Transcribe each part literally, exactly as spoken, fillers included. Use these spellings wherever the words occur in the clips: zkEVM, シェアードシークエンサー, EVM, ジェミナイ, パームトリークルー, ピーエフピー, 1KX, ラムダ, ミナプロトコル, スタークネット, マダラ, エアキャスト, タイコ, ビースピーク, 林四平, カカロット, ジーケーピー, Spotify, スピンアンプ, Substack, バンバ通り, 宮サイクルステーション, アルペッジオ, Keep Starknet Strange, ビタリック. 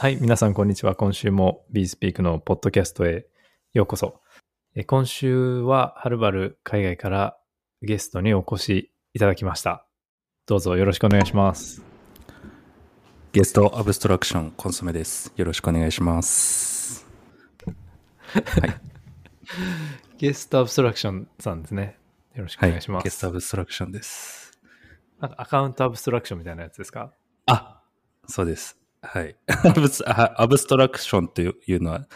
はい、皆さんこんにちは。今週も ビースピーク のポッドキャストへようこそ。え今週ははるばる海外からゲストにお越しいただきました。どうぞよろしくお願いします。ゲストアブストラクションコンソメです。よろしくお願いします、はい、ゲストアブストラクションさんですね。よろしくお願いします、はい、ゲストアブストラクションです。なんかアカウントアブストラクションみたいなやつですか？あ、そうです。はい、アブストラクションというのは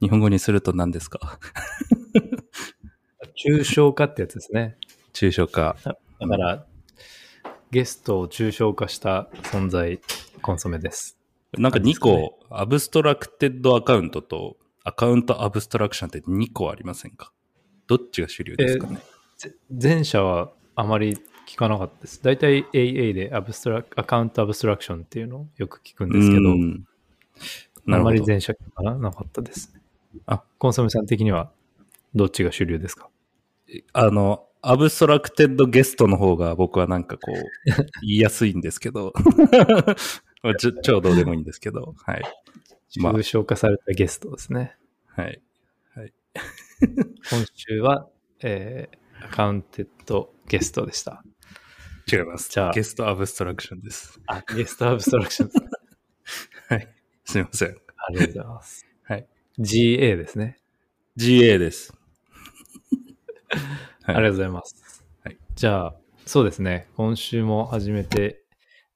日本語にすると何ですか？抽象化ってやつですね。抽象化。だからゲストを抽象化した存在コンソメです。なんかにこ、ね、アブストラクテッドアカウントとアカウントアブストラクションってにこありませんか？どっちが主流ですかね？えー、前者はあまり聞かなかったです。だいたい エーエー でアブストラアカウントアブストラクションっていうのをよく聞くんですけど、うんなるほど、あまり前者かななかったです、ね。あ、コンソメさん的にはどっちが主流ですか？あのアブストラクテッドゲストの方が僕はなんかこう言いやすいんですけどちょ、ちょうどでもいいんですけど、はい。抽象化されたゲストですね。まあ、はいはい。今週は、えー、アカウンテッドゲストでした。違います。じゃあゲストアブストラクションです。あ、ゲストアブストラクションです。はい。すみません。ありがとうございます。はい。ジーエー ですね。ジーエー です。はい、ありがとうございます、はい、じゃあそうですね、今週も始めて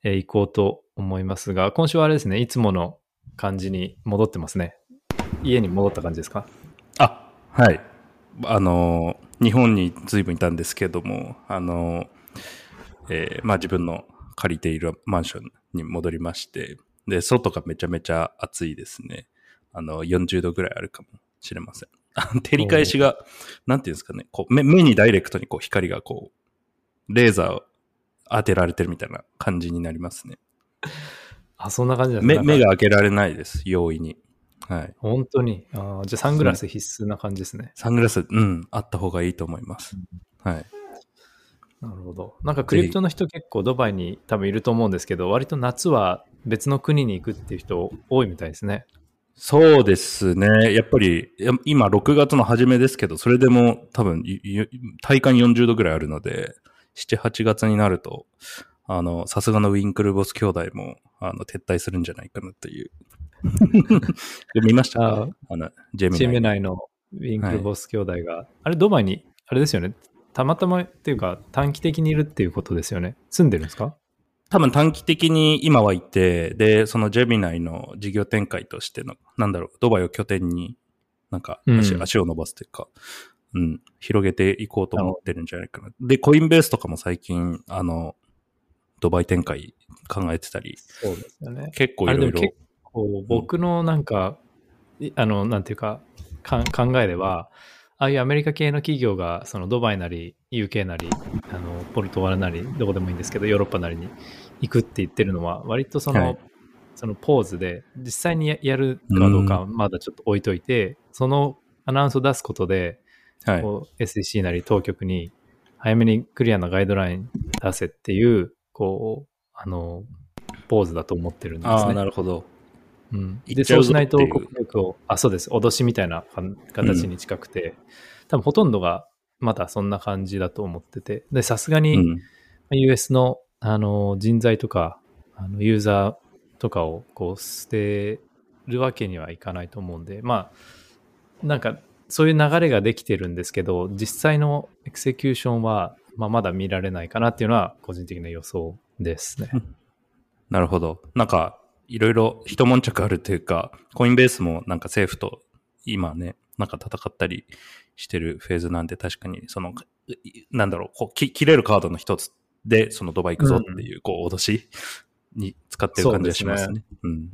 いこうと思いますが、今週はあれですね、いつもの感じに戻ってますね。家に戻った感じですか？あ、はい、あの日本に随分いたんですけども、あの、えーまあ、自分の借りているマンションに戻りまして、で外がめちゃめちゃ暑いですね。あのよんじゅうどぐらいあるかもしれません。照り返しが、なんていうんですかね、こう 目, 目にダイレクトにこう光がこう、レーザーを当てられてるみたいな感じになりますね。あ、そんな感じなんですか？ 目, 目が開けられないです、容易に。はい、本当に。あ、じゃあサングラス必須な感じですね。サングラス、うん、あった方がいいと思います。うん、はい。なるほど。なんかクリプトの人結構ドバイに多分いると思うんですけど、割と夏は別の国に行くっていう人多いみたいですね。そうですね。やっぱり、今ろくがつの初めですけど、それでも多分、体感よんじゅうどぐらいあるので、なな、はちがつになると、あの、さすがのウィンクルボス兄弟も、あの、撤退するんじゃないかなという。見ましたか？あの、ジェミナイ。ジェミナイのウィンクルボス兄弟が、はい、あれ、ドバイに、あれですよね。たまたまっていうか、短期的にいるっていうことですよね。住んでるんですか？多分短期的に今はいて、で、そのジェミナイの事業展開としての、なんだろう、ドバイを拠点に、なんか足、うん、足を伸ばすというか、うん、広げていこうと思ってるんじゃないかな。で、コインベースとかも最近、あの、ドバイ展開考えてたり、そうですよね。結構いろいろ。結構僕のなんか、うん、あの、なんていうか、か考えでは、ああいうアメリカ系の企業がそのドバイなり ユーケー なりあのポルトガルなりどこでもいいんですけどヨーロッパなりに行くって言ってるのは割とその、はい、そのポーズで実際にやるかどうかまだちょっと置いといて、そのアナウンスを出すことで、はい、こう エスイーシー なり当局に早めにクリアなガイドライン出せっていうこうあのポーズだと思ってるんですね。ああ、なるほど。うん、でそうしないと国力をあそうです脅しみたいな形に近くて、うん、多分ほとんどがまだそんな感じだと思ってて、でさすがに ユーエス の、あの人材とかあのユーザーとかをこう捨てるわけにはいかないと思うんで、まあなんかそういう流れができてるんですけど、実際のエクセキューションは、まあ、まだ見られないかなっていうのは個人的な予想ですね。なるほど。なんかいろいろ一悶着あるというか、コインベースもなんか政府と今ね、なんか戦ったりしてるフェーズなんで、確かにその、なんだろう、こう切れるカードの一つで、そのドバイ行くぞっていう、こう、脅しに使ってる感じがしますね。うん。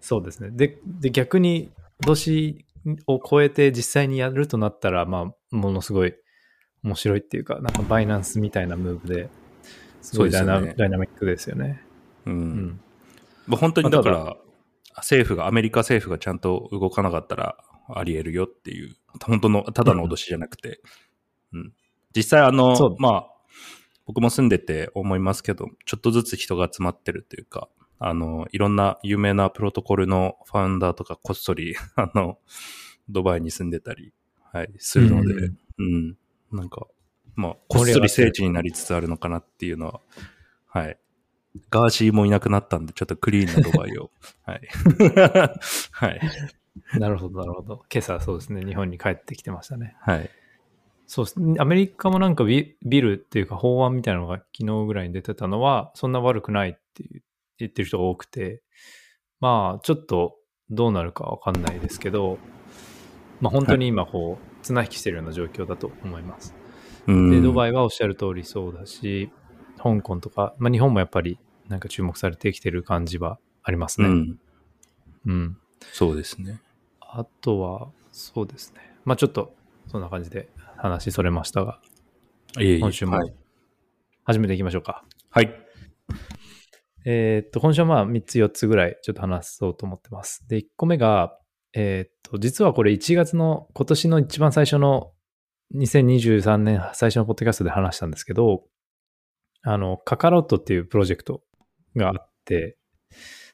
そうですね。で、で逆に脅しを超えて実際にやるとなったら、まあ、ものすごい面白いっていうか、なんかバイナンスみたいなムーブで、すごいダイナミックですよね。うん。うん本当にだから政府がアメリカ政府がちゃんと動かなかったらありえるよっていう本当のただの脅しじゃなくて、うんうん、実際あのまあ僕も住んでて思いますけど、ちょっとずつ人が集まってるというか、あの、いろんな有名なプロトコルのファウンダーとかこっそり、あの、ドバイに住んでたり、はい、するので、うん、うん、なんか、まあ、こっそり聖地になりつつあるのかなっていうのは、はい。ガーシーもいなくなったんで、ちょっとクリーンなドバイを。はい。はい。なるほど、なるほど。今朝、そうですね、日本に帰ってきてましたね。はい。そうですね、アメリカもなんかビ、ビルっていうか法案みたいなのが昨日ぐらいに出てたのは、そんな悪くないって言ってる人が多くて、まあ、ちょっとどうなるかわかんないですけど、まあ、本当に今、こう、綱引きしてるような状況だと思います。はい、で、ドバイはおっしゃる通りそうだし、香港とか、まあ、日本もやっぱりなんか注目されてきてる感じはありますね。うん。うん、そうですね。あとは、そうですね。まあちょっとそんな感じで話それましたが、いえいえ今週も始めていきましょうか。はい。えー、っと、今週はまあみっつよっつぐらいちょっと話そうと思ってます。で、いっこめが、えー、っと、実はこれいちがつの今年の一番最初のにせんにじゅうさんねん最初のポッドキャストで話したんですけど、あのカカロットっていうプロジェクトがあって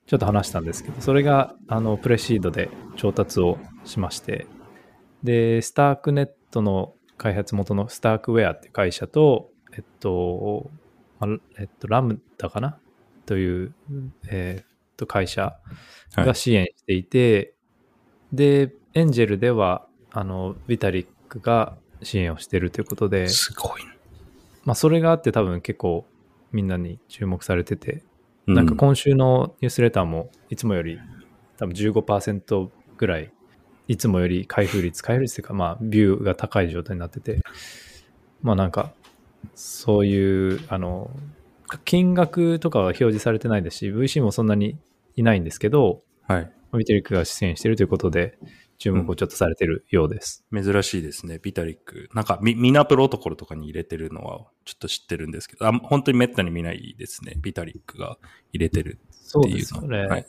ちょっと話したんですけど、それがあのプレシードで調達をしまして、でスタークネットの開発元のスタークウェアっていう会社と、えっと、えっと、ラムダかなという、えっと、会社が支援していて、はい、でエンジェルではあのビタリックが支援をしているということで、すごいね。まあ、それがあって多分結構みんなに注目されてて、なんか今週のニュースレターもいつもより多分 じゅうごパーセント ぐらいいつもより開封率開封率というか、まあビューが高い状態になってて、まあなんかそういうあの金額とかは表示されてないですし ブイシー もそんなにいないんですけど、はい、ビタリックが支援しているということで注目をちょっとされてるようです。うん、珍しいですね、ビタリック。なんか、み、ミナプロトコルとかに入れてるのはちょっと知ってるんですけど、あ、本当にめったに見ないですね、ビタリックが入れてるっていうの。そうですよね。はい、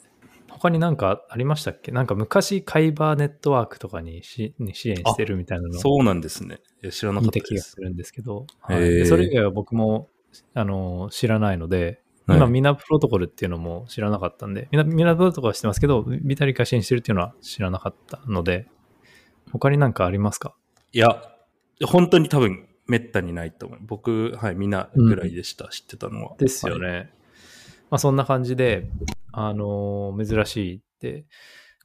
他になんかありましたっけ？なんか昔、カイバーネットワークとかに、に支援してるみたいなの。そうなんですね。いや、知らなかったです。気がするんですけど、はい、それ以外は僕も、あの、知らないので、今、ミナプロトコルっていうのも知らなかったんで、ミナ、ミナプロトコルは知ってますけど、ビタリックが支援してるっていうのは知らなかったので、他に何かありますか？いや、本当に多分、めったにないと思う。僕、はい、ミナぐらいでした、うん、知ってたのは。ですよね。はい、まあ、そんな感じで、あのー、珍しいって、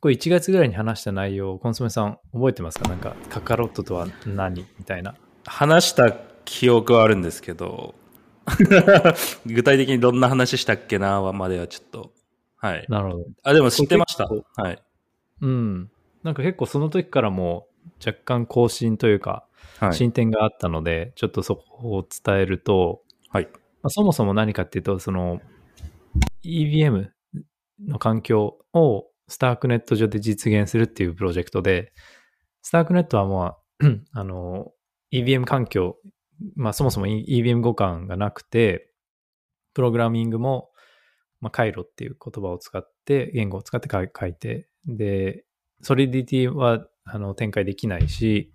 これいちがつぐらいに話した内容、コンソメさん、覚えてますか？なんか、カカロットとは何みたいな。話した記憶はあるんですけど、具体的にどんな話したっけなはまではちょっと、はい。なるほど。あ、でも知ってました。はい。うん。なんか結構その時からも若干更新というか、はい、進展があったので、ちょっとそこを伝えると、はい。まあ、そもそも何かっていうと、その イーブイエム の環境をスタークネット上で実現するっていうプロジェクトで、スタークネットはまあ、あの、イーブイエム 環境、まあ、そもそも イーブイエム 互換がなくて、プログラミングも、まあ、回路っていう言葉を使って、言語を使って書いて、で、ソリディティはあの展開できないし、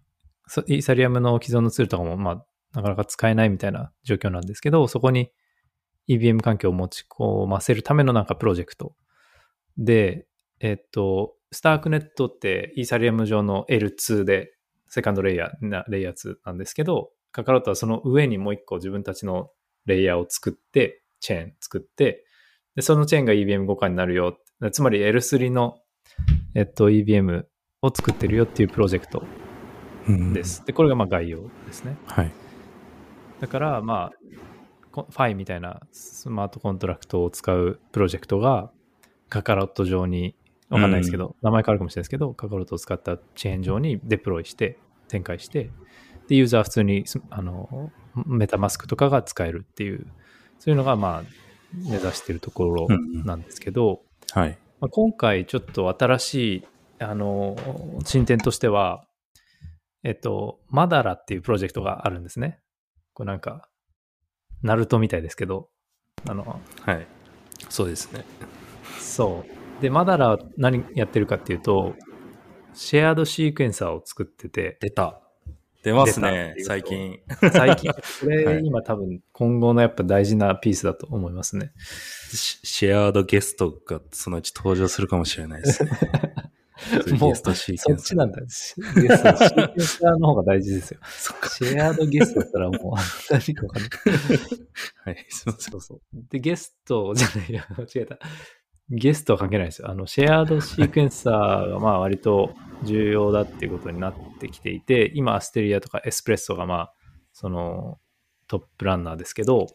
イーサリアムの既存のツールとかも、まあ、なかなか使えないみたいな状況なんですけど、そこに イーブイエム 環境を持ち込ませるためのなんかプロジェクト。で、えっと、スタークネットってイーサリアム上の エルツー で、セカンドレイヤー、レイヤーツーなんですけど、カカロットはその上にもう一個自分たちのレイヤーを作って、チェーン作って、でそのチェーンが イーブイエム 互換になるよ。つまり エルスリー の、えっと、イーブイエム を作ってるよっていうプロジェクトです。うん、で、これがまあ概要ですね。はい。だから、まあ、エフエーアイ みたいなスマートコントラクトを使うプロジェクトがカカロット上に、わかんないですけど、うん、名前変わるかもしれないですけど、カカロットを使ったチェーン上にデプロイして、展開して、でユーザーは普通にあのメタマスクとかが使えるっていう、そういうのがまあ目指しているところなんですけど、うんうん、はい、まあ、今回ちょっと新しいあの進展としては、えっと、マダラっていうプロジェクトがあるんですね。こうなんかナルトみたいですけど、あの、はい、そうですね。そうでマダラは何やってるかっていうと、シェアードシークエンサーを作ってて、出た。出ますね、最近。最近。これ、今多分、今後のやっぱ大事なピースだと思いますね。シェアードゲストがそのうち登場するかもしれないですね。もう、そっちなんだ。ゲストシーケンサーの方が大事ですよ。シェアードゲストだったらもう、何かわかんない。はい、すいません。そうそう。で、ゲストじゃないや、間違えた。ゲストは関係ないですよ。あの、シェアードシークエンサーがまあ割と重要だっていうことになってきていて、今アステリアとかエスプレッソがまあ、そのトップランナーですけど、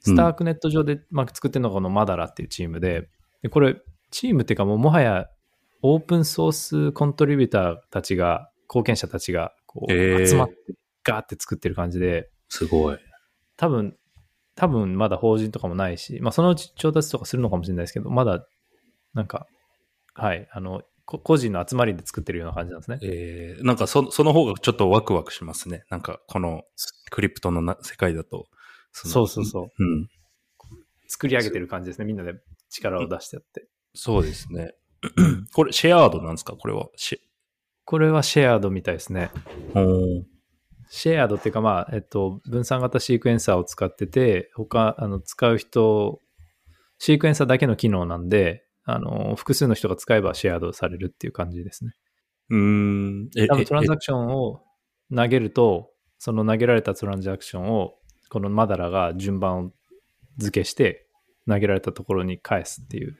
スタークネット上でまあ作ってるのがこのマダラっていうチームで、でこれチームっていうかもうもはやオープンソースコントリビューターたちが、貢献者たちがこう集まってガーって作ってる感じで、すごい。多分、多分まだ法人とかもないし、まあ、そのうち調達とかするのかもしれないですけど、まだなんか、はい、あの個人の集まりで作ってるような感じなんですね。えー、なんか そ, その方がちょっとワクワクしますね。なんかこのクリプトのな世界だとその。そうそうそう、うん。作り上げてる感じですね。みんなで力を出してやって。そうですね。これシェアードなんですか？これは。これはシェアードみたいですね。おー。シェアードっていうか、まあ、えっと、分散型シークエンサーを使ってて、他、あの、使う人、シークエンサーだけの機能なんで、あの、複数の人が使えばシェアードされるっていう感じですね。うーん。え、多分トランザクションを投げると、その投げられたトランザクションを、このマダラが順番付けして、投げられたところに返すっていう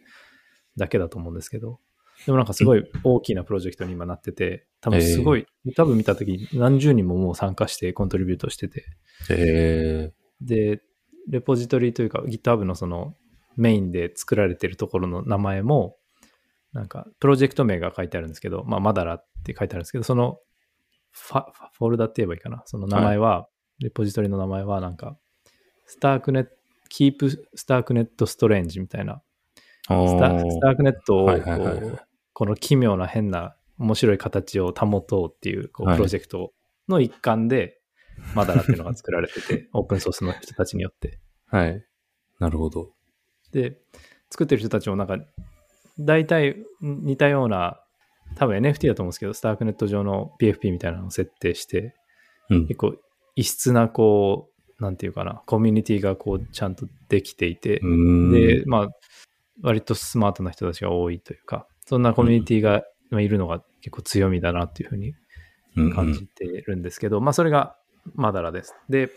だけだと思うんですけど。でもなんかすごい大きなプロジェクトに今なってて、多分すごい、えー、多分見たとき何十人ももう参加してコントリビュートしてて、えー、で、レポジトリというか GitHub のそのメインで作られてるところの名前も、なんかプロジェクト名が書いてあるんですけど、まあマダラって書いてあるんですけど、そのファ、フォルダって言えばいいかな、その名前は、はい、レポジトリの名前はなんか、スタークネット、キープスタークネットストレンジみたいな、スタークネットを、はいはいはいはい、この奇妙な変な面白い形を保とうってい う, こうプロジェクトの一環でマダラっていうのが作られてて、はい、オープンソースの人たちによってはいなるほど。で作ってる人たちもなんか大体似たような多分 エヌエフティー だと思うんですけど、スタークネット上の ピーエフピー みたいなのを設定して、うん、結構異質なこうなんていうかなコミュニティがこうちゃんとできていて、でまあ割とスマートな人たちが多いというか。そんなコミュニティがいるのが結構強みだなっていうふうに感じてるんですけど、うんうん、まあそれがマダラです。で、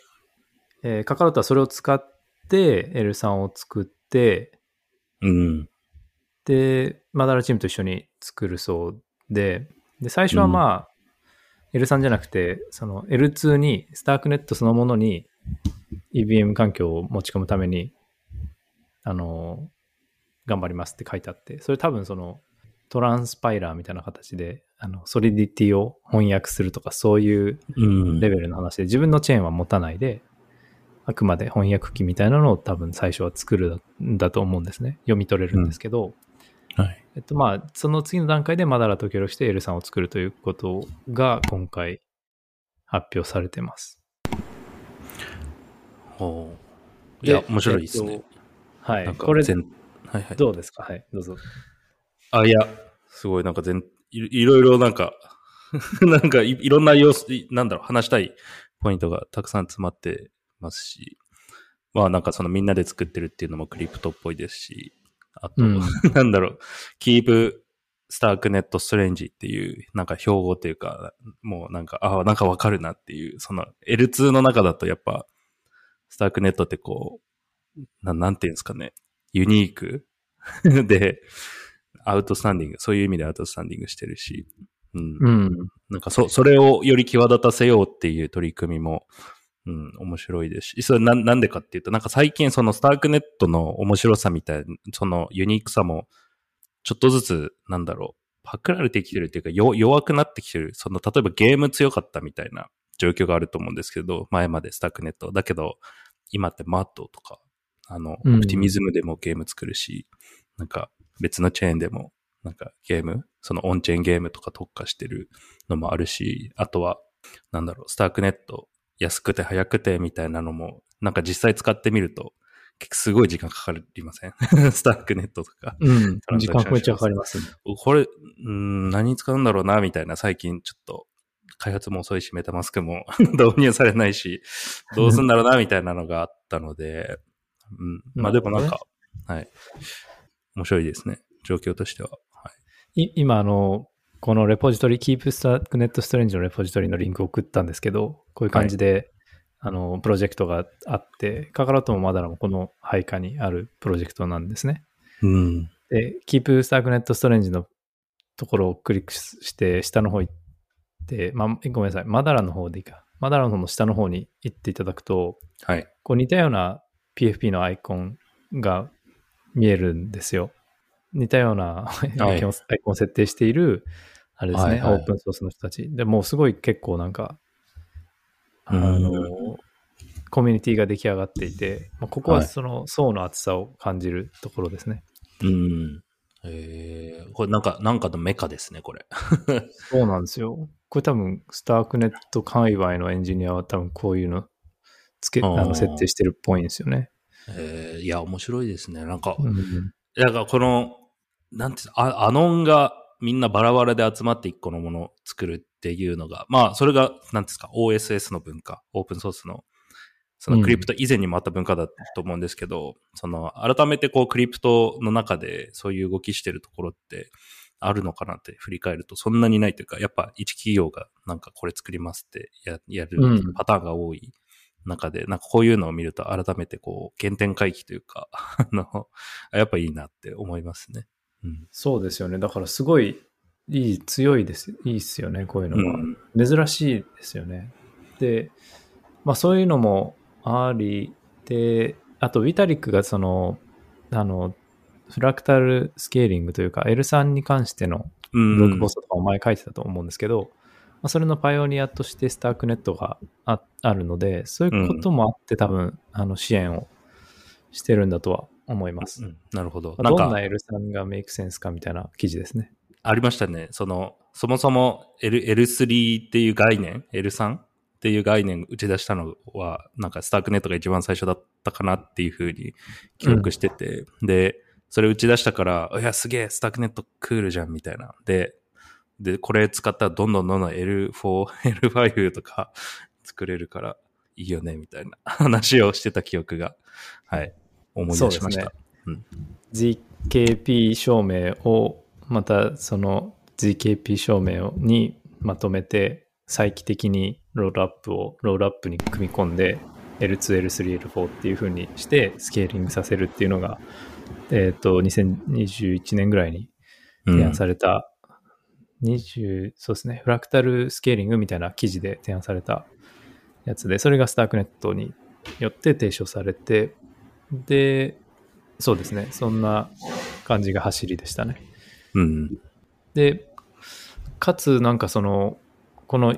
えー、カカロットはそれを使って エルスリー を作って、うん、で、マダラチームと一緒に作るそうで、で、最初はまあ、うん、エルスリー じゃなくて、その エルツー に、スタークネットそのものに イーブイエム 環境を持ち込むために、あの、頑張りますって書いてあって、それ多分その、トランスパイラーみたいな形であのソリディティを翻訳するとかそういうレベルの話で、うん、自分のチェーンは持たないであくまで翻訳機みたいなのを多分最初は作るんだと思うんですね。読み取れるんですけど、うんはいえっとまあ、その次の段階でマダラと協力して エルスリー を作るということが今回発表されてます。おいや面白いですね、えっと、はいこれ、はいはい、どうですかはいどうぞ。あ、いや、すごい、なんか全、いろいろなんか、なんかい、いろんな様子、なんだろう、話したいポイントがたくさん詰まってますし、まあなんかそのみんなで作ってるっていうのもクリプトっぽいですし、あと、うん、なんだろう、Keep Starknet Strange っていう、なんか標語というか、もうなんか、ああ、なんかわかるなっていう、その エルツー の中だとやっぱ、Starknet ってこう、な、なんていうんですかね、ユニークで、アウトスタンディング、そういう意味でアウトスタンディングしてるし、うんうん、なんかそそれをより際立たせようっていう取り組みも、うん、面白いですし、それ な, なんでかっていうと、なんか最近そのスタークネットの面白さみたいな、そのユニークさもちょっとずつなんだろう、パクられてきてるっていうかよ弱くなってきてる、その例えばゲーム強かったみたいな状況があると思うんですけど、前までスタークネットだけど今ってマットとかあのオプティミズムでもゲーム作るし、うん、なんか。別のチェーンでもなんかゲーム、そのオンチェーンゲームとか特化してるのもあるし、あとはなんだろうスタークネット安くて早くてみたいなのもなんか実際使ってみると結構すごい時間かかりませんスタークネットとか、うん、時間めっちゃかかりますね。これうーん何に使うんだろうなみたいな最近ちょっと開発も遅いし、メタマスクも導入されないし、どうすんだろうな、みたいなのがあったので、うん。まあでもなんか、はい。面白いですね。状況としては。はい、い今、あの、このレポジトリ、KeepStackNetStrange のレポジトリのリンクを送ったんですけど、こういう感じで、はい、あの、プロジェクトがあって、カカロットもマダラもこの配下にあるプロジェクトなんですね。うん。で、KeepStackNetStrange のところをクリックして、下の方行って、ま、ごめんなさい、マダラの方でいいか。マダラの方の下の方に行っていただくと、はい、こう似たような ピーエフピー のアイコンが見えるんですよ。似たようなアイコン、はい、アイコン設定している、あれですね、はいはい、オープンソースの人たち。でもうすごい結構なんか、あの、うん、コミュニティが出来上がっていて、まあ、ここはその層の厚さを感じるところですね。はい、うん。えー、これなんか、なんかのメカですね、これ。そうなんですよ。これ多分、スタークネット界隈のエンジニアは多分こういうの、つけ、あの設定してるっぽいんですよね。えー、いや、面白いですね。なんか、うん、なんかこの、なんていうの、あ、アノンがみんなバラバラで集まって一個のものを作るっていうのが、まあ、それが、なんですか、オーエスエス の文化、オープンソースの、そのクリプト以前にもあった文化だと思うんですけど、うん、その、改めてこう、クリプトの中でそういう動きしてるところってあるのかなって振り返ると、そんなにないというか、やっぱ一企業がなんかこれ作りますって や, やるパターンが多い。うん中で、なんかこういうのを見ると改めてこう、原点回帰というか、あの、やっぱいいなって思いますね。うん、そうですよね。だからすごい、いい、強いです。いいっすよね、こういうのは。うん、珍しいですよね。で、まあそういうのもありで、あと、ウィタリックがその、あの、フラクタルスケーリングというか、エルスリー に関してのブログポストとかを前書いてたと思うんですけど、うんそれのパイオニアとしてスタークネットが あ, あるので、そういうこともあって多分、うん、あの支援をしてるんだとは思います。うん、なるほど。どんな エルスリー がメイクセンスかみたいな記事ですね。ありましたね。その、そもそも L、エルスリー っていう概念、エルスリー っていう概念打ち出したのは、なんかスタークネットが一番最初だったかなっていうふうに記憶してて、うん、で、それ打ち出したから、いや、すげえ、スタークネットクールじゃんみたいな。で、で、これ使ったらどんどんどんどん エルフォー、エルファイブ とか作れるからいいよねみたいな話をしてた記憶が、はい、思い出しました。そうですね。うん、ジーケーピー 証明を、またその ジーケーピー 証明をにまとめて、再帰的にロールアップを、ロールアップに組み込んで、エルツー、エルスリー、エルフォー っていう風にしてスケーリングさせるっていうのが、えっと、にせんにじゅういちねんぐらいに提案された、うん、にじゅうそうですね、フラクタルスケーリングみたいな記事で提案されたやつで、それがスタークネットによって提唱されて、で、そうですね、そんな感じが走りでしたね。うん、で、かつなんかその、この、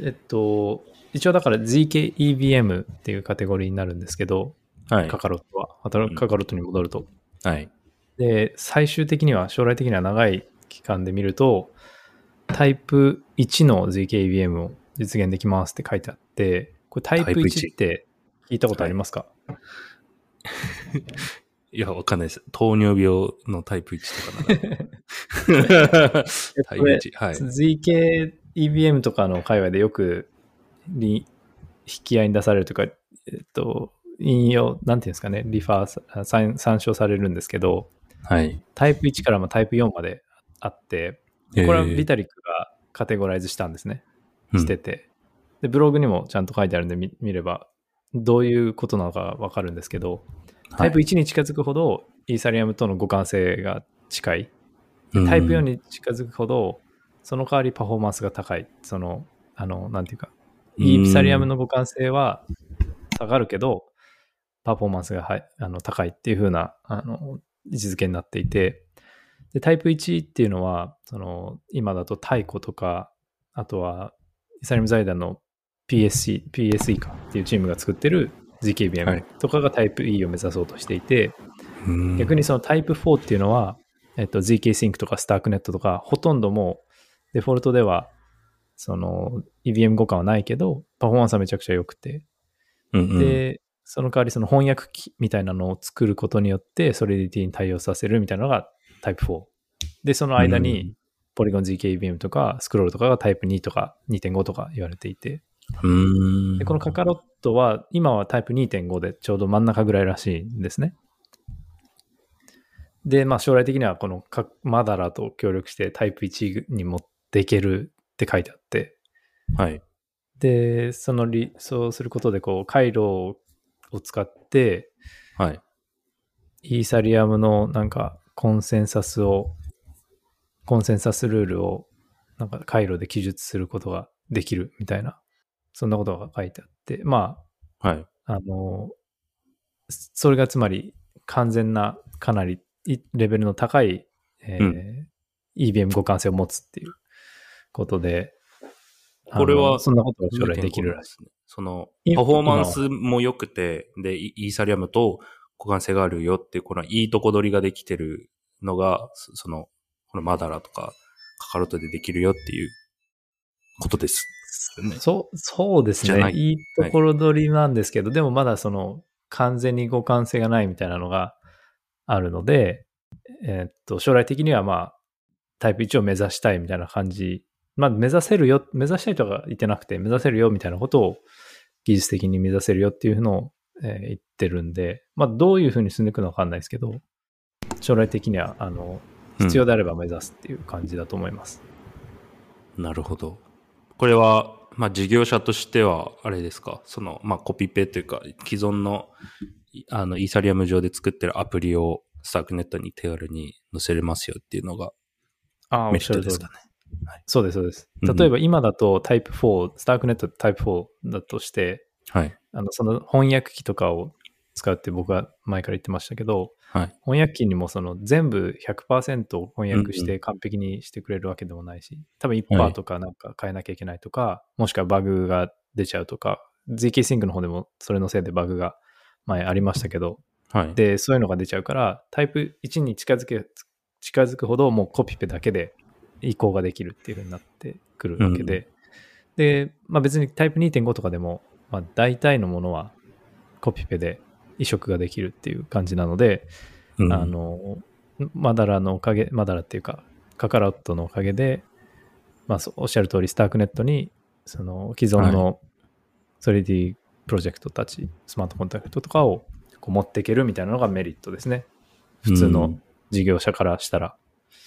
えっと、一応だから zkEVM っていうカテゴリーになるんですけど、はい、カカロットは、あとカカロットに戻ると。うん、はい。で、最終的には、将来的には長い期間で見るとタイプいちの zkEVM を実現できますって書いてあって、これタイプいちって聞いたことありますか？いや、わかんないです。糖尿病のタイプいちとかなタイプいち、はい、zkEVM とかの界隈でよく引き合いに出されるというか、えっと、引用なんていうんですかね、リファー参照されるんですけど、はい、タイプいちからタイプよんまであって、これはビタリックがカテゴライズしたんですね、えー、してて、でブログにもちゃんと書いてあるんで 見, 見ればどういうことなのか分かるんですけど、はい、タイプいちに近づくほどイーサリアムとの互換性が近い、タイプよんに近づくほどその代わりパフォーマンスが高い、そのあのなんていうか、イーサリアムの互換性は下がるけどパフォーマンスがはあの高いっていう風なあの位置づけになっていて、でタイプいちっていうのはその今だとタイコとか、あとはイサリアム財団の ピーエスイー、ピーエスイー かっていうチームが作ってる zkEVM とかがタイプ E を目指そうとしていて、はい、逆にそのタイプよんっていうのは、えっと、zkSync とか StarkNet とかほとんどもうデフォルトではその イーブイエム 互換はないけどパフォーマンスはめちゃくちゃ良くて、うんうん、でその代わりその翻訳機みたいなのを作ることによってソリディティに対応させるみたいなのがタイプよんで、その間にポリゴン zkEVM とかスクロールとかがタイプにとか にてんご とか言われていて、うーんでこのカカロットは今はタイプ にてんご でちょうど真ん中ぐらいらしいんですね。で、まあ、将来的にはこのマダラと協力してタイプいちに持っていけるって書いてあって、はい、でそのリそうすることでこう回路を使って、はい、イーサリアムのなんかコンセンサスをコンセンサスルールをなんか回路で記述することができるみたいな、そんなことが書いてあって、まあ、はい、あのそれがつまり完全なかなりレベルの高い、えーうん、イーブイエム 互換性を持つっていうことで、これはそんなことが将来できるらしい。そのパフォーマンスも良くてでイーサリアムと互換性があるよっていうこのいいとこ取りができてるのがそのこのマダラとかカカロットでできるよっていうことです。そ, そうですね。いいところ取りなんですけど、はい、でもまだその完全に互換性がないみたいなのがあるので、えー、っと将来的にはまあタイプいちを目指したいみたいな感じ、まあ目指せるよ、目指したいとか言ってなくて目指せるよみたいなことを技術的に目指せるよっていうのを、えー、言ってるんで、まあどういうふうに進んでいくのか分かんないですけど、将来的にはあの必要であれば目指すっていう感じだと思います。うん、なるほど。これはまあ事業者としてはあれですか、そのまあコピペというか既存のあのイーサリアム上で作ってるアプリをスタークネットに手軽に載せれますよっていうのがメリットですかね。はい、そうですそうです。例えば今だとタイプよん、スタークネットタイプよんだとして、はい、あのその翻訳機とかを使うって僕は前から言ってましたけど、はい、翻訳機にもその全部 ひゃくパーセント を翻訳して完璧にしてくれるわけでもないし、うんうん、多分 いちパーセント とかなんか変えなきゃいけないとか、はい、もしくはバグが出ちゃうとか、zkSync の方でもそれのせいでバグが前ありましたけど、はい、でそういうのが出ちゃうからタイプいちに近づけ近づくほどもうコピペだけで移行ができるっていう風になってくるわけで、うん、で、まあ、別にタイプ にてんご とかでも、まあ、大体のものはコピペで移植ができるっていう感じなので、うん、あのマダラのおかげマダラっていうかカカロットのおかげで、まあ、おっしゃる通りスタークネットにその既存のソリディプロジェクトたち、はい、スマートコンタクトとかをこう持っていけるみたいなのがメリットですね、普通の事業者からしたら。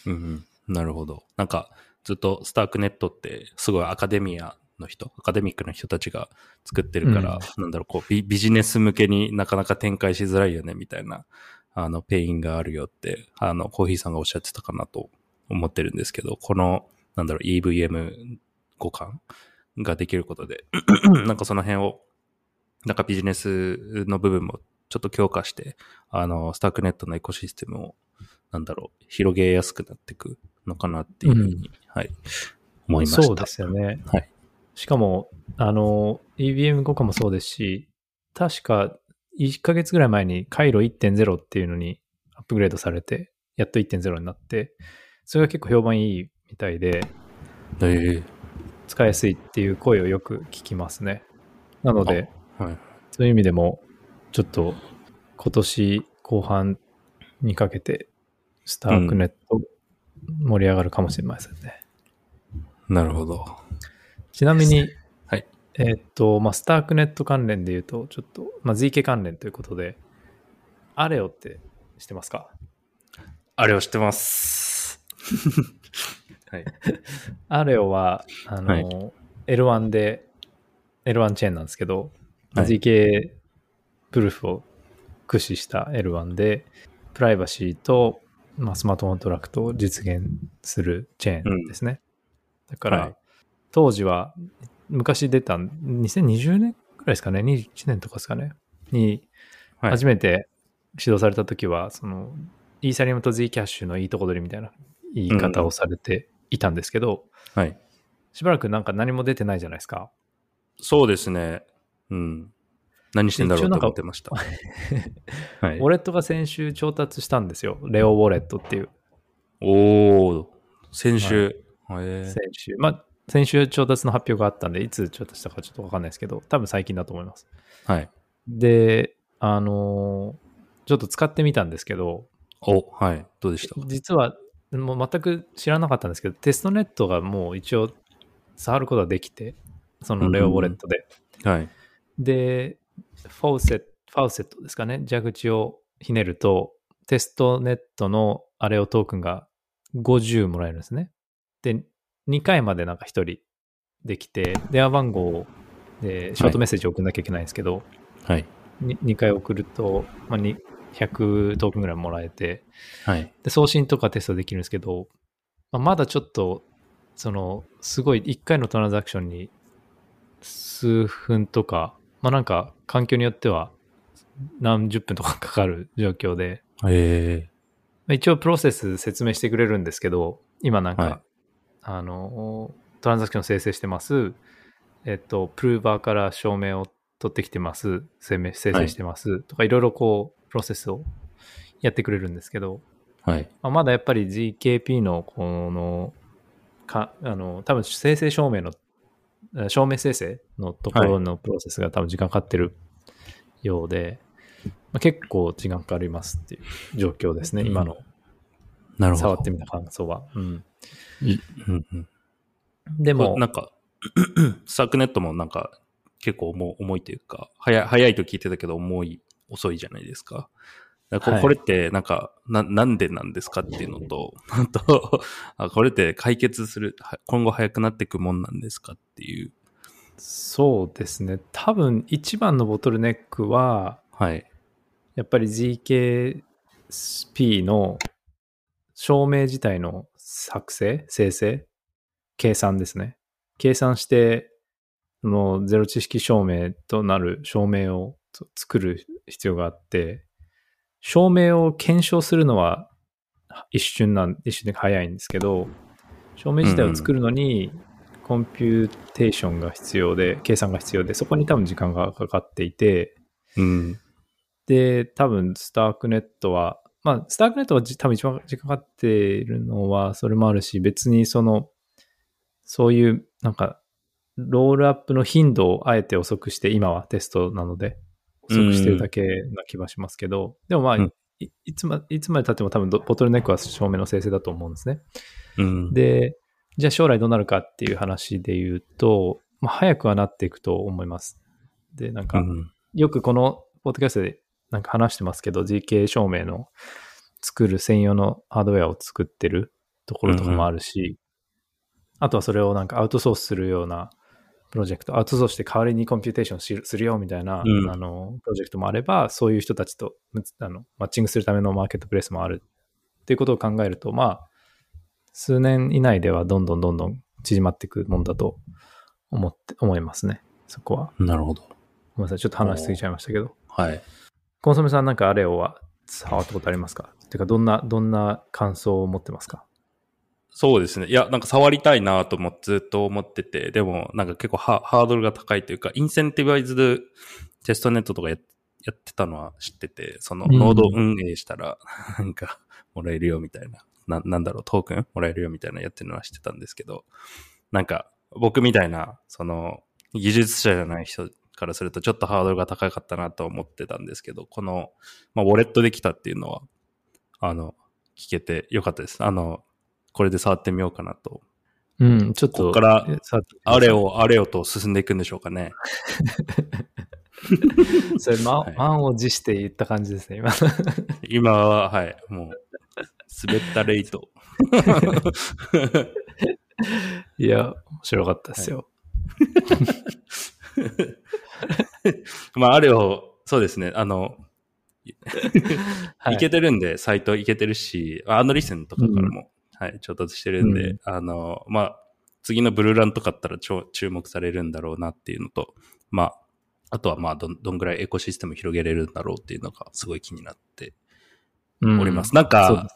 うん、うん、なるほど。なんかずっとスタークネットってすごいアカデミアの人アカデミックな人たちが作ってるから、うん、なんだろうこう ビ, ビジネス向けになかなか展開しづらいよねみたいなあのペインがあるよってあのコーヒーさんがおっしゃってたかなと思ってるんですけど、このなんだろう イーブイエム 互換ができることでなんかその辺をなんかビジネスの部分もちょっと強化してあのスタークネットのエコシステムをなんだろう広げやすくなっていくのかなっていうふうに、うんはい、思いました。そうですよね。はい。しかも、あの、イーブイエム 互換もそうですし、確かいっかげつぐらい前に回路 いってんゼロ っていうのにアップグレードされて、やっと いってんゼロ になって、それが結構評判いいみたいで、えー、使いやすいっていう声をよく聞きますね。なので、はい、そういう意味でも、ちょっと今年後半にかけて、スタークネット盛り上がるかもしれませんね。うん、なるほど。ちなみに、はい、えーっとまあ、スタークネット関連で言うと、ちょっと、まあ、zk 関連ということで、アレオって知ってますか？アレオ知ってます。はい、アレオはあの、はい、エルワン で、エルワン チェーンなんですけど、はい、zk プルーフを駆使した エルワン で、プライバシーと、まあ、スマートコントラクトを実現するチェーンですね。うん、だから、はい、当時は昔出たにせんにじゅうねんくらいですかね、にじゅういちねんとかですかねに初めて指導された時は、はい、そのイーサリアムと Z キャッシュのいいとこ取りみたいな言い方をされていたんですけど、うんはい、しばらくなんか何も出てないじゃないですか。そうですね、うん、何してんだろうと思ってました。ウォレットが先週調達したんですよ、レオウォレットっていう。おー、先週、はい、へー、先週、まあ先週調達の発表があったんで、いつ調達したかちょっと分かんないですけど、多分最近だと思います。はい。で、あのー、ちょっと使ってみたんですけど、お、はい、どうでした？実はもう全く知らなかったんですけど、テストネットがもう一応触ることができて、そのレオウォレットで、うんはい、でファウセットファウセットですかね、蛇口をひねるとテストネットのアレオトークンがごじゅうもらえるんですね。でにかいまでなんかひとりできて、電話番号でショートメッセージを送んなきゃいけないんですけど、はい、にかい送ると、まあ、ひゃくトークンぐらいもらえて、はい、で送信とかテストできるんですけど、まあ、まだちょっとそのすごいいっかいのトランザクションに数分とか、まあ、なんか環境によっては何十分とかかかる状況で、えー、一応プロセス説明してくれるんですけど、今なんか、はい、あのトランザクション生成してます、えっと、プルーバーから証明を取ってきてます、生成してます、はい、とかいろいろこうプロセスをやってくれるんですけど、はいまあ、まだやっぱり ジーケーピー のこのかあの多分生成証明の証明生成のところのプロセスが多分時間かかってるようで、はいまあ、結構時間かかりますっていう状況ですね、うん、今の触ってみた感想は、うんうんうん、でもなんかスタークネットもなんか結構重 い, 重いというか 早, 早いと聞いてたけど重い遅いじゃないですか。だからこれってなんか、はい、な, なんでなんですかっていうのと、あとこれって解決する今後早くなっていくもんなんですかっていう。そうですね。多分一番のボトルネックは、はい、やっぱり ジーケーピー の証明自体の作成、生成、計算ですね。計算してのゼロ知識証明となる証明を作る必要があって、証明を検証するのは一瞬なん、一瞬で早いんですけど、証明自体を作るのにコンピューテーションが必要で、うん、計算が必要で、そこに多分時間がかかっていて、うん、で、多分スタークネットは、まあ、スタークネットは多分一番時間かかっているのはそれもあるし、別にその、そういうなんか、ロールアップの頻度をあえて遅くして、今はテストなので、遅くしてるだけな気はしますけど、うん、でもまあ、うん、い, い, つまいつまでたっても多分ボトルネックは証明の生成だと思うんですね、うん、でじゃあ将来どうなるかっていう話で言うと、まあ、早くはなっていくと思います。でなんか、うん、よくこのポッドキャストでなんか話してますけど、 ジーケー 証明の作る専用のハードウェアを作ってるところとかもあるし、うん、あとはそれをなんかアウトソースするようなプロジェクト、アウトソースして代わりにコンピューテーションするよみたいな、うん、あのプロジェクトもあれば、そういう人たちとあのマッチングするためのマーケットプレイスもあるっていうことを考えると、まあ数年以内ではどんどんどんどん縮まっていくもんだと思って思いますね。そこは。なるほど。ごめんなさい、ちょっと話しすぎちゃいましたけど。はい。コンソメさんなんかアレオは触ったことありますか？っていうかどんなどんな感想を持ってますか？そうですね。いや、なんか触りたいなともずっと思ってて、でもなんか結構 ハ, ハードルが高いというか、インセンティバイズドテストネットとか や, やってたのは知ってて、そのノード運営したらなんかもらえるよみたいな、な、なんだろう、トークンもらえるよみたいなやってるのは知ってたんですけど、なんか僕みたいな、その技術者じゃない人からするとちょっとハードルが高かったなと思ってたんですけど、この、まあ、ウォレットできたっていうのは、あの、聞けてよかったです。あの、これで触ってみようかなと。うん、ちょっと。ここから、あれを、あれをと進んでいくんでしょうかね。それ、ま、はい、満を持して言った感じですね、今。今は、はい、もう、滑ったレイト。いや、面白かったですよ。はい、まあ、あれを、そうですね、あの、いけてるんで、はい、サイトいけてるし、アンドリスンとかからも。うんはい、調達してるんで、うん、あの、まあ、次のブルーランとかあったらちょ注目されるんだろうなっていうのと、まあ、あとはまあど、どんぐらいエコシステム広げれるんだろうっていうのがすごい気になっております。うん、なんか、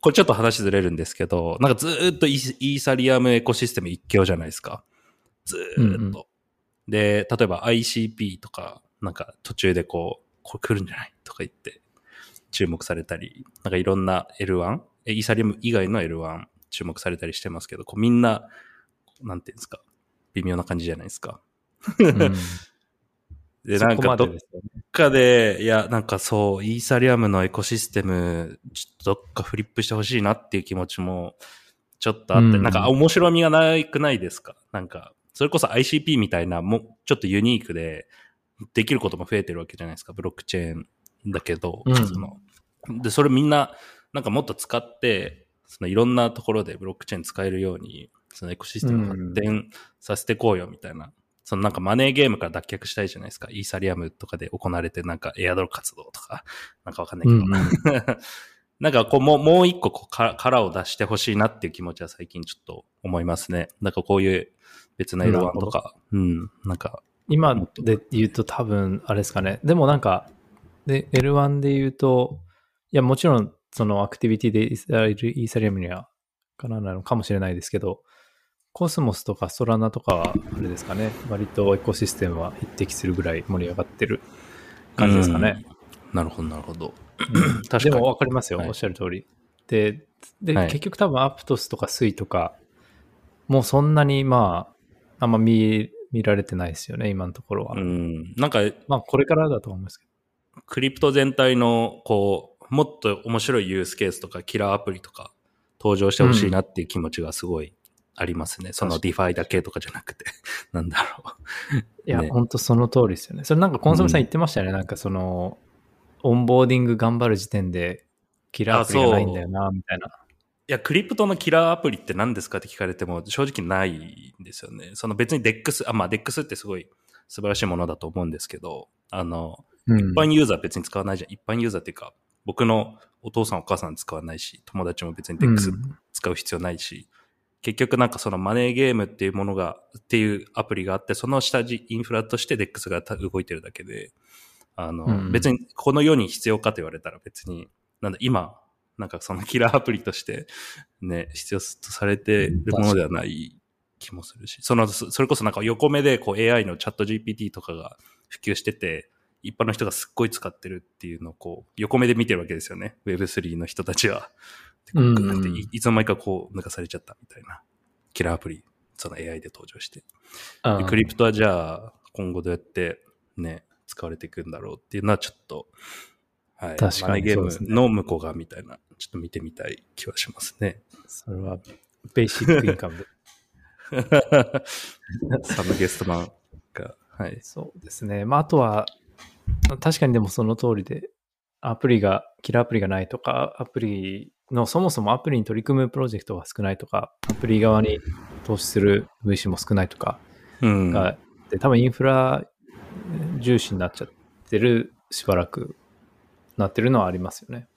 これちょっと話ずれるんですけど、なんかずーっとイーサリアムエコシステム一強じゃないですか。ずーっと。うんうん、で、例えば アイシーピー とか、なんか途中でこう、これ来るんじゃないとか言って注目されたり、なんかいろんな エルワン？イーサリアム以外の エルワン 注目されたりしてますけど、こうみんな、なんていうんですか、微妙な感じじゃないですか。うん、で、なんかど、ね、かで、いや、なんかそう、イーサリアムのエコシステム、ちょっとどっかフリップしてほしいなっていう気持ちも、ちょっとあって、うん、なんか面白みがないくないですか？なんか、それこそ アイシーピー みたいな、もう、ちょっとユニークで、できることも増えてるわけじゃないですか、ブロックチェーンだけど、うん、その、で、それみんな、なんかもっと使って、そのいろんなところでブロックチェーン使えるように、そのエコシステムを発展させてこうよみたいな、うん、そのなんかマネーゲームから脱却したいじゃないですか。イーサリアムとかで行われてなんかエアドロ活動とか、なんかわかんないけど、うん、なんかこうもう、もう一個こう殻を出してほしいなっていう気持ちは最近ちょっと思いますね。なんかこういう別な色とか、うん、なんか今で言うと多分あれですかね。でもなんかで エルワン で言うと、いやもちろんそのアクティビティでイーサリアムにはかなわないのかもしれないですけど、コスモスとかソラナとかはあれですかね、割とエコシステムは匹敵するぐらい盛り上がってる感じですかね。なるほどなるほど、うん、確かにでも分かりますよ、はい、おっしゃる通りで、で、はい、結局多分アプトスとかスイとかもうそんなにまああんま 見, 見られてないですよね今のところは。うん、なんかまあこれからだと思いますけど、クリプト全体のこうもっと面白いユースケースとかキラーアプリとか登場してほしいなっていう気持ちがすごいありますね。うん、そのディファイだけとかじゃなくて、なんだろう。いや、ね、本当その通りですよね。それなんかコンソメさん言ってましたよね。うん、なんかそのオンボーディング頑張る時点でキラーアプリがないんだよなみたいな。いや、クリプトのキラーアプリって何ですかって聞かれても正直ないんですよね。その別に デックス あまあ デックス ってすごい素晴らしいものだと思うんですけど、あの、うん、一般ユーザー別に使わないじゃん。一般ユーザーっていうか。僕のお父さんお母さん使わないし、友達も別に デックス 使う必要ないし、うん、結局なんかそのマネーゲームっていうものが、っていうアプリがあって、その下地インフラとして デックス が動いてるだけで、あの、うん、別にこの世に必要かと言われたら別に、なんだ今、なんかそのキラーアプリとしてね、必要とされてるものではない気もするし、その、それこそなんか横目でこう エーアイ のチャット ジーピーティー とかが普及してて、一般の人がすっごい使ってるっていうのをこう横目で見てるわけですよね。 ウェブスリー の人たちはで、うんうん、い, いつの間にかこう抜かされちゃったみたいなキラーアプリ、その エーアイ で登場して、うん、クリプトはじゃあ今後どうやってね使われていくんだろうっていうのはちょっと、はい、確かに、ね、マネーゲームの向こう側みたいなちょっと見てみたい気はしますね。それはベーシックインカムでサムゲストマンが、はい、そうですね。まああとは確かにでもその通りで、アプリがキラーアプリがないとか、アプリのそもそもアプリに取り組むプロジェクトが少ないとか、アプリ側に投資する ブイシー も少ないとかが、うん、で多分インフラ重視になっちゃってる、しばらくなってるのはありますよね。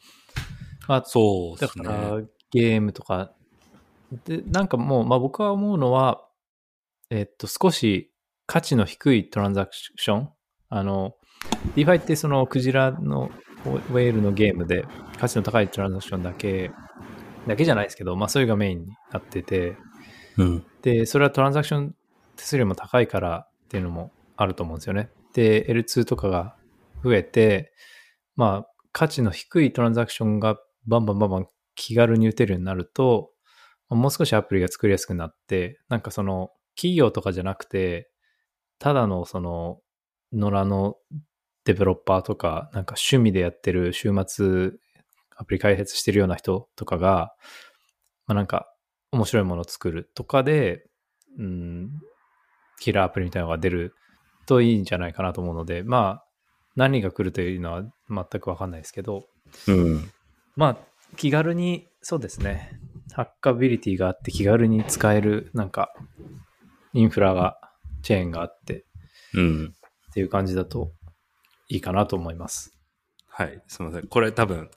あ、そうですね。だからゲームとかでなんかもう、まあ、僕は思うのは、えっと少し価値の低いトランザクション、あのディファイってそのクジラのウェールのゲームで価値の高いトランザクションだけだけじゃないですけど、まあそれがメインになってて、うん、でそれはトランザクション手数料も高いからっていうのもあると思うんですよね。で エルツー とかが増えて、まあ価値の低いトランザクションがバンバンバンバン気軽に打てるようになると、もう少しアプリが作りやすくなって、なんかその企業とかじゃなくて、ただのその野良のデベロッパーとか、なんか趣味でやってる週末アプリ開発してるような人とかが、まあ、なんか面白いものを作るとかで、うん、キラーアプリみたいなのが出るといいんじゃないかなと思うので、まあ何が来るというのは全く分かんないですけど、うん、まあ気軽に、そうですね、ハッカビリティがあって気軽に使える、なんかインフラが、チェーンがあって、うん、っていう感じだといいかなと思います。はい、すみません。これ多分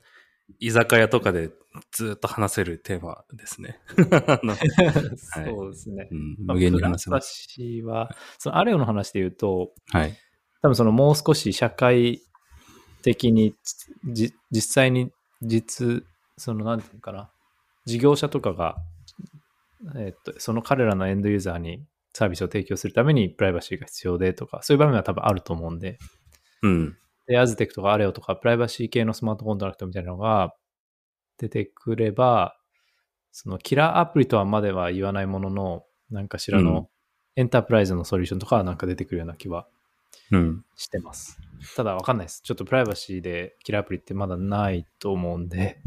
居酒屋とかでずっと話せるテーマですね。そうですね。はい、うん、無限に話せます。私はそのアレオの話で言うと、はい、多分そのもう少し社会的にじ実際に実そのなんていうかな、事業者とかが、えー、っとその彼らのエンドユーザーにサービスを提供するためにプライバシーが必要でとか、そういう場面は多分あると思うんで。うん、でアズテックとかアレオとかプライバシー系のスマートコントラクトみたいなのが出てくれば、そのキラーアプリとはまでは言わないものの、何かしらのエンタープライズのソリューションとかはなんか出てくるような気はしてます、うん、ただ分かんないです。ちょっとプライバシーでキラーアプリってまだないと思うんで。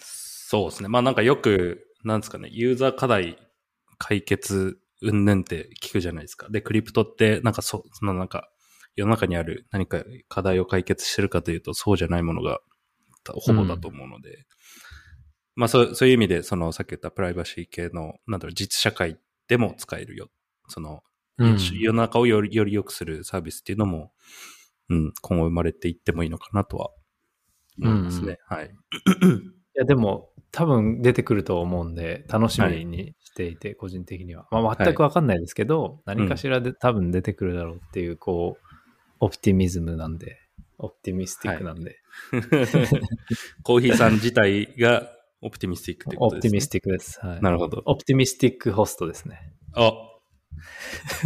そうですね。まあなんかよくなんですかね、ユーザー課題解決うんぬんって聞くじゃないですか。でクリプトってなんかそ、そのなんか世の中にある何か課題を解決してるかというとそうじゃないものがほぼだと思うので、うん、まあ、そう、そういう意味でそのさっき言ったプライバシー系のなんだろう、実社会でも使えるよ、その、うん、世の中をより、より良くするサービスっていうのも、うん、今後生まれていってもいいのかなとは思いますね、うん、はい。いやでも多分出てくると思うんで楽しみにしていて、はい、個人的には、まあ、全く分かんないですけど、はい、何かしらで多分出てくるだろうっていう、こうオプティミズムなんで、オプティミスティックなんで、はい、コーヒーさん自体がオプティミスティックってことですね。オプティミスティックです、はい、なるほど。オプティミスティックホストですね。あ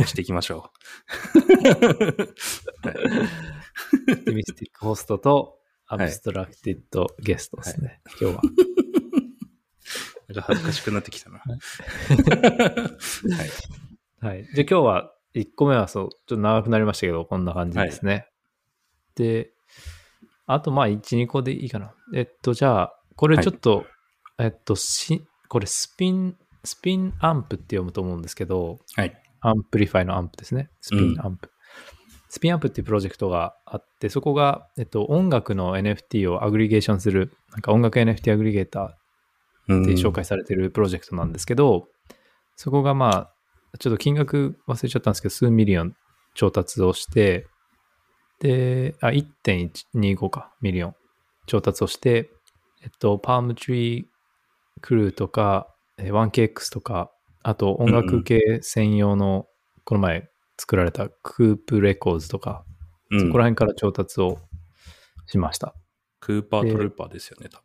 していきましょう。オプティミスティックホストとアブストラクティッドゲストですね、はい、今日は。なんか恥ずかしくなってきたな。はい。はい。じゃあ今日はいっこめはそう、ちょっと長くなりましたけど、こんな感じですね。はい、で、あとまあいち、にこでいいかな。えっと、じゃあ、これちょっと、はい、えっと、し、これスピン、スピンアンプって読むと思うんですけど、はい。アンプリファイのアンプですね。スピンアンプ。うん、スピンアップっていうプロジェクトがあって、そこが、えっと、音楽の エヌエフティー をアグリゲーションする、なんか音楽 エヌエフティー アグリゲーターって紹介されてるプロジェクトなんですけど、うん、そこがまあ、ちょっと金額忘れちゃったんですけど、数ミリオン調達をして、で、あ、いってんいちにーご か、ミリオン調達をして、えっと、パームトリークルーとか、ワンケーエックス とか、あと音楽系専用の、うん、この前、作られたクープレコーズとか、うん、そこら辺から調達をしました。クーパートルーパーですよね、多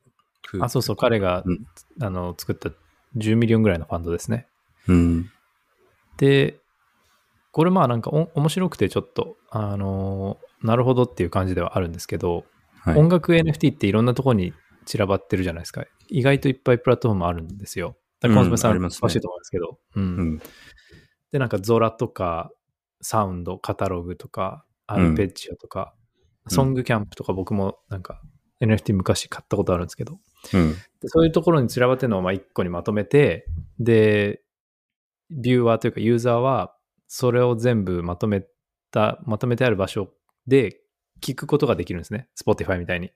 分。あ、そうそう、彼が、うん、あの作ったじゅうミリオンぐらいのファンドですね。うん、で、これまあなんかお面白くてちょっと、あのー、なるほどっていう感じではあるんですけど、はい、音楽 エヌエフティー っていろんなところに散らばってるじゃないですか。意外といっぱいプラットフォームあるんですよ。コンソメさん、うん、ありますね。詳しいと思うんですけど。うんうん、で、なんかゾラとか、サウンド、カタログとか、アルペッジオとか、うん、ソングキャンプとか、僕もなんか エヌエフティー 昔買ったことあるんですけど、うん、でそういうところに散らばってるのをまあいっこにまとめて、で、ビューワーというかユーザーは、それを全部まとめた、まとめてある場所で聞くことができるんですね。Spotify みたいに。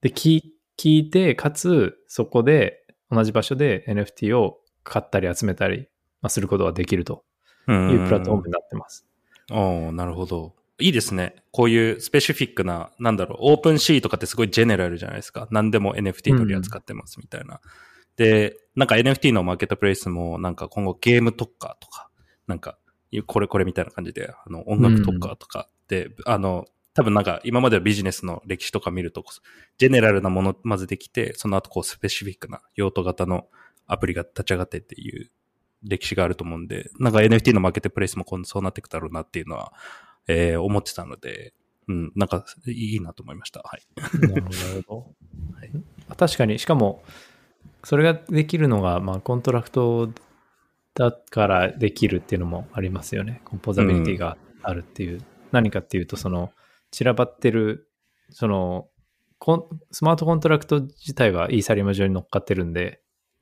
で、聞いて、かつ、そこで同じ場所で エヌエフティー を買ったり集めたりすることができるというプラットフォームになってます。おー、なるほど。いいですね。こういうスペシフィックな、なんだろう、オープンシーとかってすごいジェネラルじゃないですか。何でも エヌエフティー 取り扱ってますみたいな。うん、で、なんか エヌエフティー のマーケットプレイスも、なんか今後ゲーム特化とか、なんか、これこれみたいな感じで、あの、音楽特化とかで、うん、あの、多分なんか今までのビジネスの歴史とか見ると、ジェネラルなもの混ぜてきて、その後こうスペシフィックな用途型のアプリが立ち上がってっていう。歴史があると思うんで、なんか エヌエフティー のマーケットプレイスも今度そうなっていくだろうなっていうのは、えー、思ってたので、うん、なんかいいなと思いました。はい。なるほど。はい、確かに、しかも、それができるのが、まあ、コントラクトだからできるっていうのもありますよね。コンポーザビリティがあるっていう。うん、何かっていうと、その、散らばってる、その、スマートコントラクト自体はイーサリアム上に乗っかってるんで、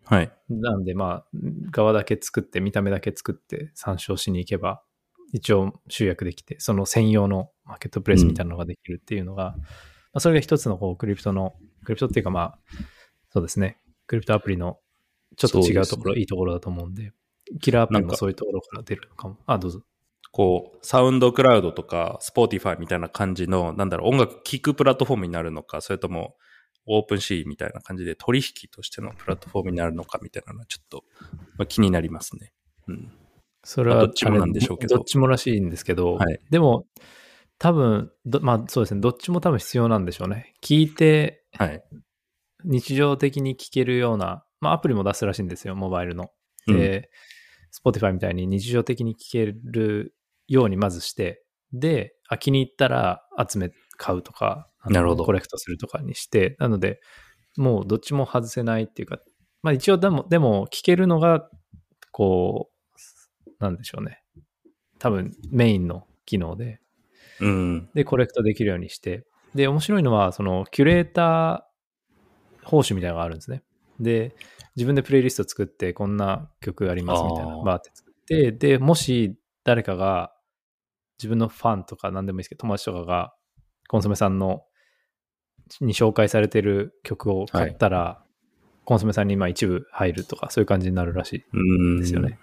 はい、なんでまあ側だけ作って見た目だけ作って参照しに行けば一応集約できてその専用のマーケットプレイスみたいなのができるっていうのが、うんまあ、それが一つのこうクリプトのクリプトっていうかまあそうですねクリプトアプリのちょっと違うところ、ね、いいところだと思うんでキラーアプリもそういうところから出るのかも。あ、どうぞ。こうサウンドクラウドとかスポーティファイみたいな感じのなんだろう音楽聴くプラットフォームになるのかそれともオープンシーみたいな感じで取引としてのプラットフォームになるのかみたいなのはちょっと気になりますね。うん。それはどっちもなんでしょうけど。どっちもらしいんですけど、はい、でも多分まあそうですね。どっちも多分必要なんでしょうね。聞いて、はい、日常的に聞けるような、まあアプリも出すらしいんですよ。モバイルの。で、うん、Spotify みたいに日常的に聞けるようにまずして、で、あ気に入ったら集め買うとか。なるほど。コレクトするとかにして、なので、もうどっちも外せないっていうか、まあ一応でも、でも聞けるのが、こう、なんでしょうね。多分メインの機能で、うん、でコレクトできるようにして、で面白いのはそのキュレーター報酬みたいなのがあるんですね。で自分でプレイリスト作ってこんな曲ありますみたいなバーって作って、でもし誰かが自分のファンとか何でもいいですけど友達とかがコンソメさんのに紹介されてる曲を買ったら、はい、コンソメさんに今一部入るとかそういう感じになるらしいですよね。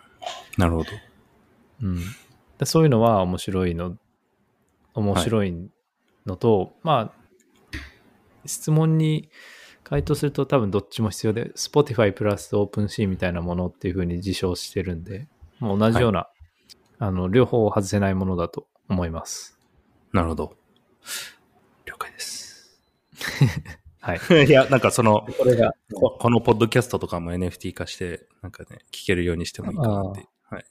うん、なるほど、うん、でそういうのは面白いの面白いのと、はい、まあ質問に回答すると多分どっちも必要で Spotify プラス OpenSea みたいなものっていう風に自称してるんで、もう同じような、はい、あの両方を外せないものだと思います。なるほど、了解ですはいいやなんかそのこれがこのポッドキャストとかも エヌエフティー 化してなんかね聞けるようにしてもいいかなって、はい、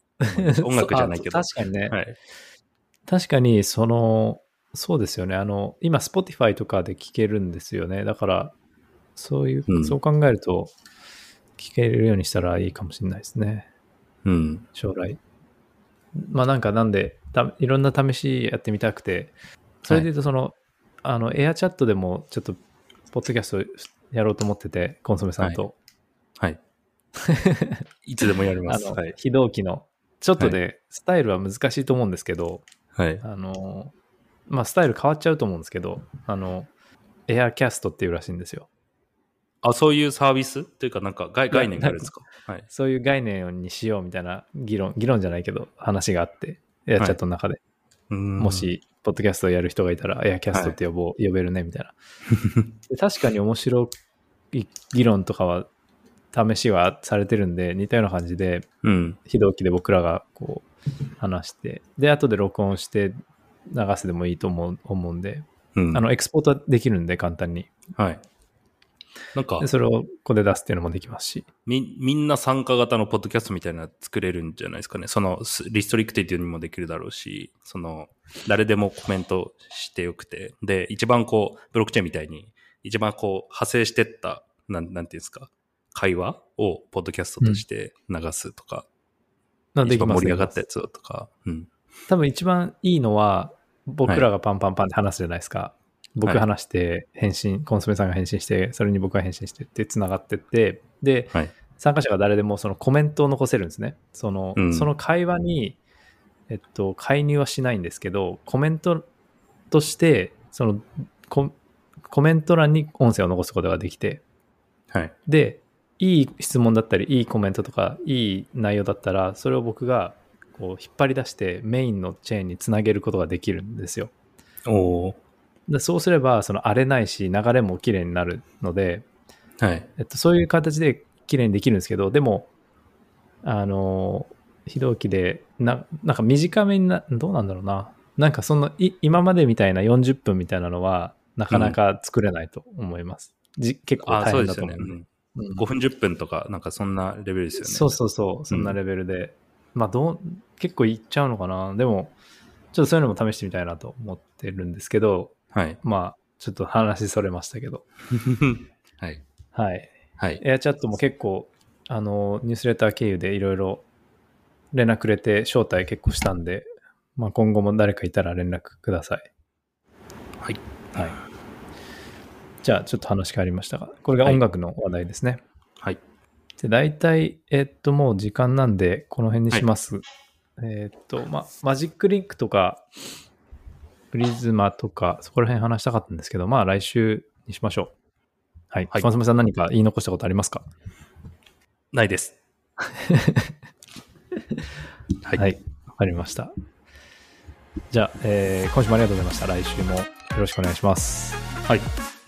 音楽じゃないけど確かにね、はい、確かにそのそうですよね、あの今 Spotify とかで聞けるんですよね。だからそういう、うん、そう考えると聞けるようにしたらいいかもしれないですね、うん、将来。まあなんかなんでたいろんな試しやってみたくて、それで言うとその、はい、あのエアチャットでもちょっとポッドキャストやろうと思ってて、コンソメさんとはい、はい、いつでもやりますあの、はい、非同期のちょっとで、はい、スタイルは難しいと思うんですけど、はい、あのまあスタイル変わっちゃうと思うんですけど、あのエアキャストっていうらしいんですよ。あ、そういうサービスっていうかなんか 概, 概念があるんですか、はい、そういう概念にしようみたいな議論議論じゃないけど話があって、エアチャットの中で、はい、もしポッドキャストをやる人がいたらエアキャストって呼ぼう、はい、呼べるねみたいな確かに面白い議論とかは試しはされてるんで、似たような感じで、うん、非同期で僕らがこう話してで後で録音して流すでもいいと思 う, 思うんで、うん、あのエクスポートはできるんで簡単に、はい、なんかそれをここで出すっていうのもできますし、 み, みんな参加型のポッドキャストみたいな作れるんじゃないですかね。そのリストリクティブにもできるだろうし、その誰でもコメントしてよくて、で一番こうブロックチェーンみたいに一番こう派生してったな ん, なんていうんですか会話をポッドキャストとして流すとか、うん、一番盛り上がったやつをとか、うん、多分一番いいのは僕らがパンパンパンって話すじゃないですか、はい、僕話して返信、はい、コンソメさんが返信してそれに僕が返信してってつながってって、で、はい、参加者が誰でもそのコメントを残せるんですね。その、うん、その会話に、えっと、介入はしないんですけどコメントとしてその コ, コメント欄に音声を残すことができて、はい、でいい質問だったりいいコメントとかいい内容だったらそれを僕がこう引っ張り出してメインのチェーンにつなげることができるんですよ。おー、そうすればその荒れないし流れもきれいになるので、はい、えっと、そういう形できれいにできるんですけど、でもあの非同期で な, なんか短めになどうなんだろうな、なんかそのい今までみたいなよんじゅっぷんみたいなのはなかなか作れないと思います、うん、じ結構大変だと思う。あ、そうですよね、うんうん、ごふんじゅっぷんとかなんかそんなレベルですよね。そうそうそう、そんなレベルで、うん、まあどう結構いっちゃうのかな。でもちょっとそういうのも試してみたいなと思ってるんですけど、はい、まあちょっと話それましたけどはいはい、はい、エアチャットも結構あのニュースレター経由でいろいろ連絡くれて招待結構したんで、まあ、今後も誰かいたら連絡ください。はい、はい、じゃあちょっと話変わりましたが、これが音楽の話題ですね。はい、で大体えー、っともう時間なんでこの辺にします、はい、えー、っとまあマジックリンクとかプリズマとかそこら辺話したかったんですけど、まあ来週にしましょう。はい。コンソメさん何か言い残したことありますか？ないです。はい。はい、わかりました。じゃあ、えー、今週もありがとうございました。来週もよろしくお願いします。はい。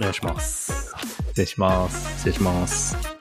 お願いします。失礼します。失礼します。